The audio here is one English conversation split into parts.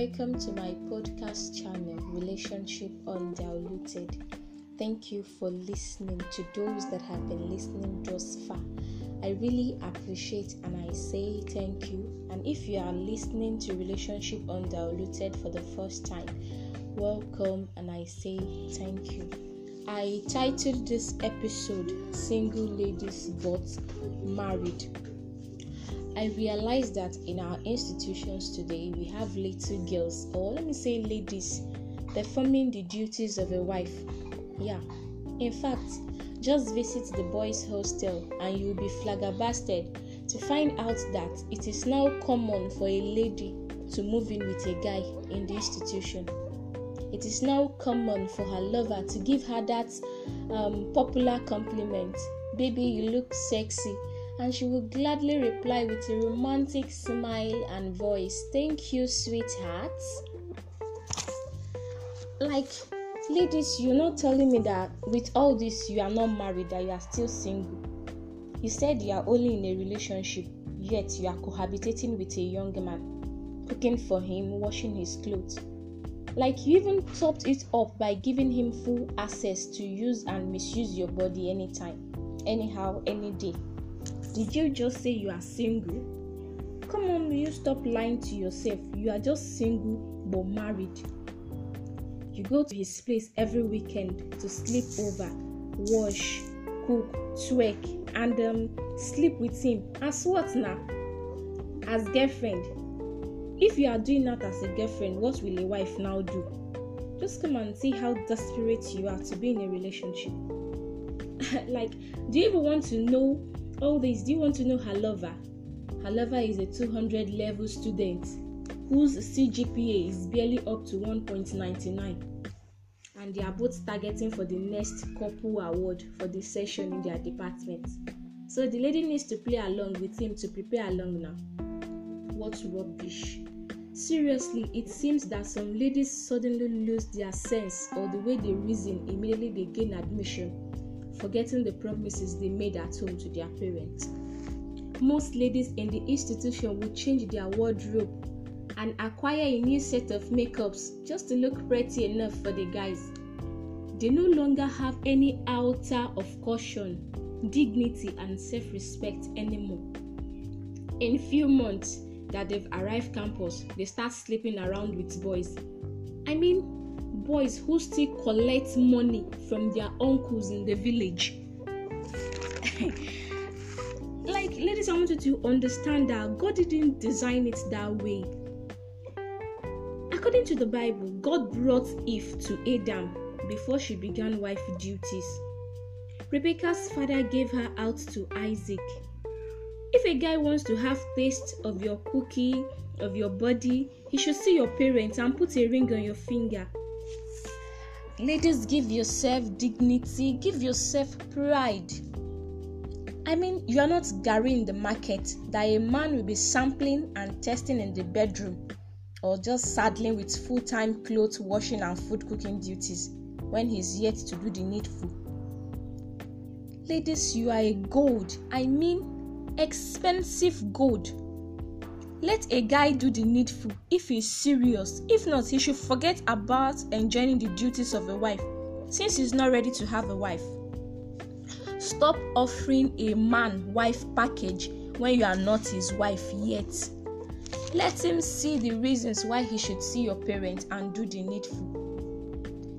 Welcome to my podcast channel, Relationship Undiluted. Thank you for listening to those that have been listening thus far. I really appreciate and I say thank you. And if you are listening to Relationship Undiluted for the first time, welcome and I say thank you. I titled this episode, Single Ladies But Married. I realize that in our institutions today, we have little girls, or let me say ladies, performing the duties of a wife. Yeah, in fact, just visit the boys' hostel and you'll be flabbergasted to find out that it is now common for a lady to move in with a guy in the institution. It is now common for her lover to give her that popular compliment, "Baby, you look sexy," and she will gladly reply with a romantic smile and voice, "Thank you, sweetheart." Like, ladies, you're not telling me that with all this you are not married, that you are still single. You said you are only in a relationship, yet you are cohabitating with a young man, cooking for him, washing his clothes. Like, you even topped it up by giving him full access to use and misuse your body anytime, anyhow, any day. Did you just say you are single? Come on, will you stop lying to yourself? You are just single but married. You go to his place every weekend to sleep over, wash, cook, twerk, and sleep with him. As what now? As girlfriend. If you are doing that as a girlfriend, what will a wife now do? Just come and see how desperate you are to be in a relationship. Like, do you even want to know all this? Do you want to know her lover? Her lover is a 200 level student whose CGPA is barely up to 1.99, and they are both targeting for the next couple award for the session in their department. So the lady needs to play along with him to prepare along now. What rubbish. Seriously, it seems that some ladies suddenly lose their sense or the way they reason immediately they gain admission, forgetting the promises they made at home to their parents. Most ladies in the institution will change their wardrobe and acquire a new set of makeups just to look pretty enough for the guys. They no longer have any outer of caution, dignity, and self-respect anymore. In few months that they've arrived campus, they start sleeping around with boys. I mean, boys who still collect money from their uncles in the village. Like, ladies, I want you to understand that God didn't design it that way. According to the Bible, God brought Eve to Adam before she began wife duties. Rebecca's father gave her out to Isaac. If a guy wants to have taste of your cookie, of your body, he should see your parents and put a ring on your finger. Ladies, give yourself dignity, give yourself pride. I mean, you are not Gary in the market that a man will be sampling and testing in the bedroom or just saddling with full-time clothes washing and food cooking duties when he's yet to do the needful. Ladies, you are a gold. I mean, expensive gold. Let a guy do the needful if he's serious. If not, he should forget about enjoying the duties of a wife since he's not ready to have a wife. Stop offering a man wife package when you are not his wife yet. Let him see the reasons why he should see your parents and do the needful.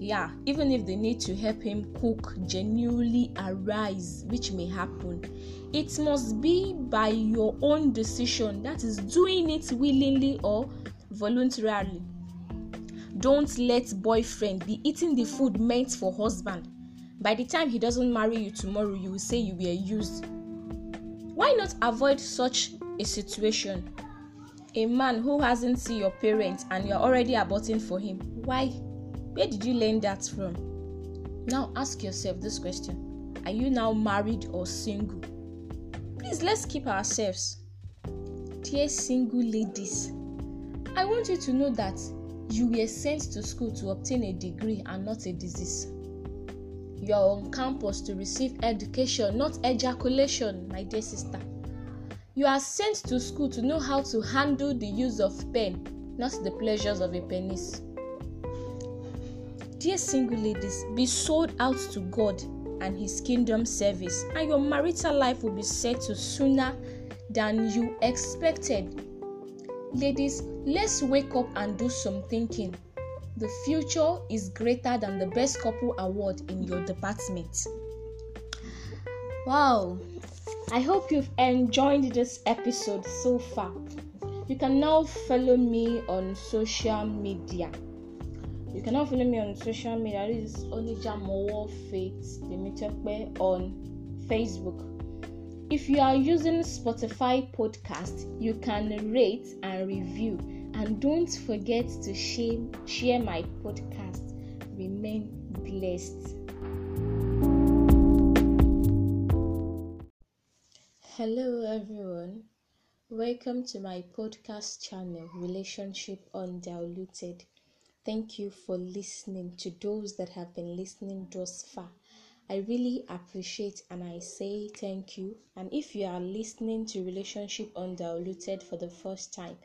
Yeah, even if they need to help him cook, genuinely arise, which may happen. It must be by your own decision, that is, doing it willingly or voluntarily. Don't let boyfriend be eating the food meant for husband. By the time he doesn't marry you tomorrow, you will say you were used. Why not avoid such a situation? A man who hasn't seen your parents and you're already aborting for him. Why? Where did you learn that from? Now ask yourself this question. Are you now married or single? Please, let's keep ourselves. Dear single ladies, I want you to know that you were sent to school to obtain a degree and not a disease. You are on campus to receive education, not ejaculation, my dear sister. You are sent to school to know how to handle the use of pen, not the pleasures of a penis. Dear single ladies, be sold out to God and His kingdom service, and your marital life will be settled sooner than you expected. Ladies, let's wake up and do some thinking. The future is greater than the best couple award in your department. Wow, I hope you've enjoyed this episode so far. You can now follow me on social media. This is only Jamowo Fate Dimitrikbe on Facebook. If you are using Spotify podcast, you can rate and review, and don't forget to share my podcast. Remain blessed. Hello everyone. Welcome to my podcast channel, Relationship Undiluted. Thank you for listening to those that have been listening thus far. I really appreciate and I say thank you. And if you are listening to Relationship Undiluted for the first time,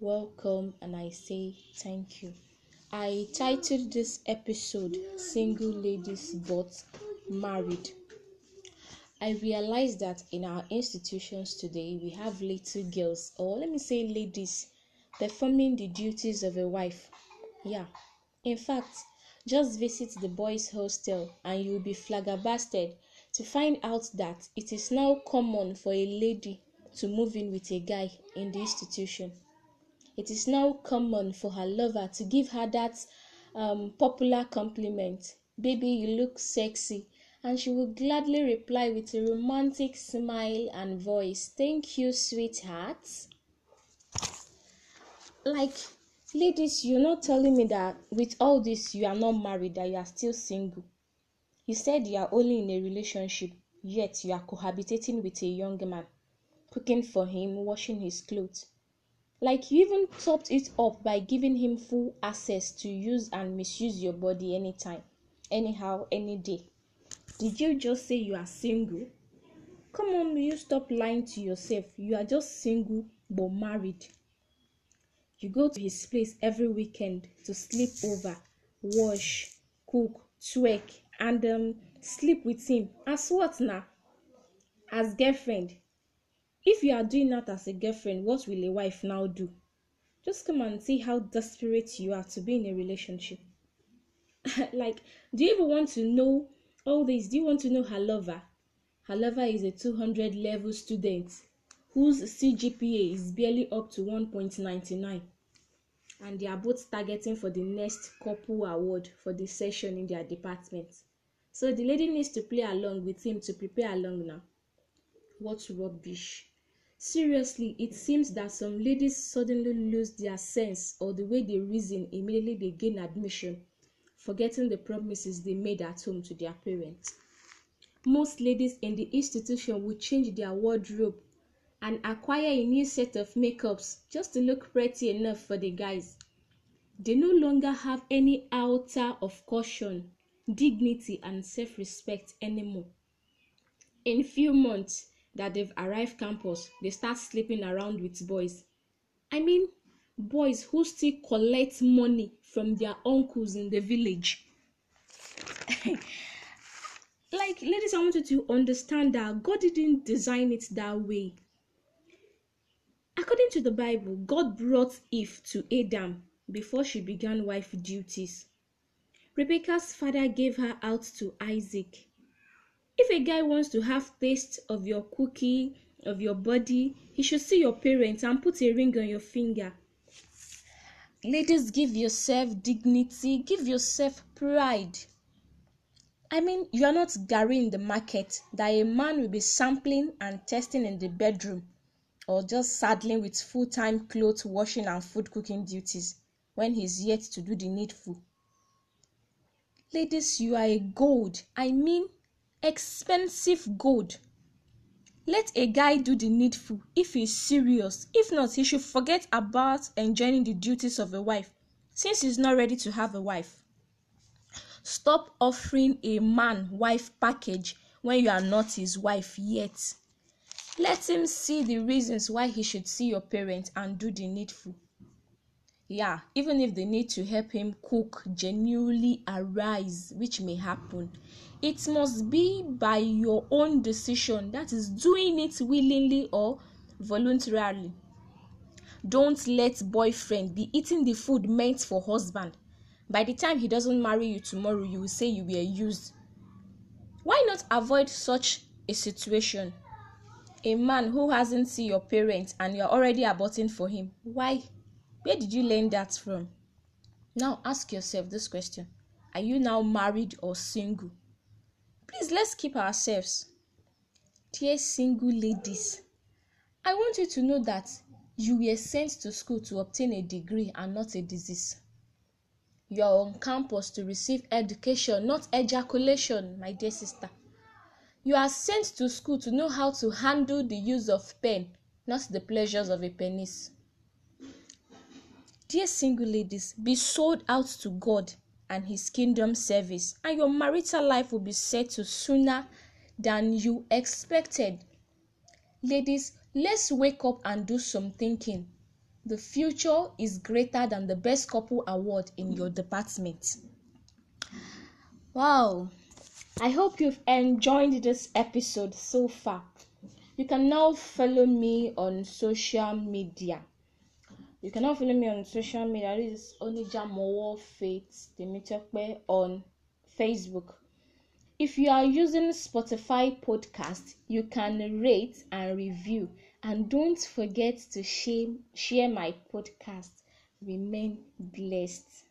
welcome and I say thank you. I titled this episode Single Ladies But Married. I realize that in our institutions today, we have little girls, or let me say ladies, performing the duties of a wife. Yeah, in fact, just visit the boys' hostel and you'll be flabbergasted to find out that it is now common for a lady to move in with a guy in the institution. It is now common for her lover to give her that popular compliment, "Baby, you look sexy," and she will gladly reply with a romantic smile and voice, "Thank you, sweetheart." Like, ladies, you're not telling me that with all this, you are not married, that you are still single. You said you are only in a relationship, yet you are cohabitating with a young man, cooking for him, washing his clothes. Like, you even topped it up by giving him full access to use and misuse your body anytime, anyhow, any day. Did you just say you are single? Come on, you stop lying to yourself. You are just single but married. You go to his place every weekend to sleep over, wash, cook, twerk, and sleep with him. As what now? As girlfriend. If you are doing that as a girlfriend, what will a wife now do? Just come and see how desperate you are to be in a relationship. Like, do you even want to know all this? Do you want to know her lover? Her lover is a 200 level student whose CGPA is barely up to 1.99. and they are both targeting for the next couple award for the session in their department. So the lady needs to play along with him to prepare along now. What rubbish. Seriously, it seems that some ladies suddenly lose their sense or the way they reason immediately they gain admission, forgetting the promises they made at home to their parents. Most ladies in the institution will change their wardrobe and acquire a new set of makeups just to look pretty enough for the guys. They no longer have any iota of caution, dignity, and self-respect anymore. In few months that they've arrived campus, they start sleeping around with boys. I mean, boys who still collect money from their uncles in the village. Like, ladies, I want you to understand that God didn't design it that way. According to the Bible, God brought Eve to Adam before she began wife duties. Rebecca's father gave her out to Isaac. If a guy wants to have taste of your cookie, of your body, he should see your parents and put a ring on your finger. Ladies, give yourself dignity, give yourself pride. I mean, you are not garrying the market that a man will be sampling and testing in the bedroom, or just saddling with full-time clothes washing and food cooking duties when he's yet to do the needful. Ladies, you are a gold. I mean, expensive gold. Let a guy do the needful if he's serious. If not, he should forget about enjoying the duties of a wife since he's not ready to have a wife. Stop offering a man wife package when you are not his wife yet. Let him see the reasons why he should see your parents and do the needful. yeah, even if the need to help him cook genuinely arise, which may happen, it must be by your own decision, that is doing it willingly or voluntarily. Don't let boyfriend be eating the food meant for husband. By the time he doesn't marry you tomorrow, you will say you were used. Why not avoid such a situation? A man who hasn't seen your parents and you're already aborting for him. Why? Where did you learn that from? Now ask yourself this question. Are you now married or single? Please, let's keep ourselves. Dear single ladies, I want you to know that you were sent to school to obtain a degree and not a disease. You are on campus to receive education, not ejaculation, my dear sister. You are sent to school to know how to handle the use of pen, not the pleasures of a penis. Dear single ladies, be sold out to God and his kingdom service, and your marital life will be settled sooner than you expected. Ladies, let's wake up and do some thinking. The future is greater than the best couple award in your department. Wow, I hope you've enjoyed this episode so far. You can now follow me on social media. This is only Jamowo Fate Dimitrikbe on Facebook. If you are using Spotify podcast, you can rate and review. And don't forget to share my podcast. Remain blessed.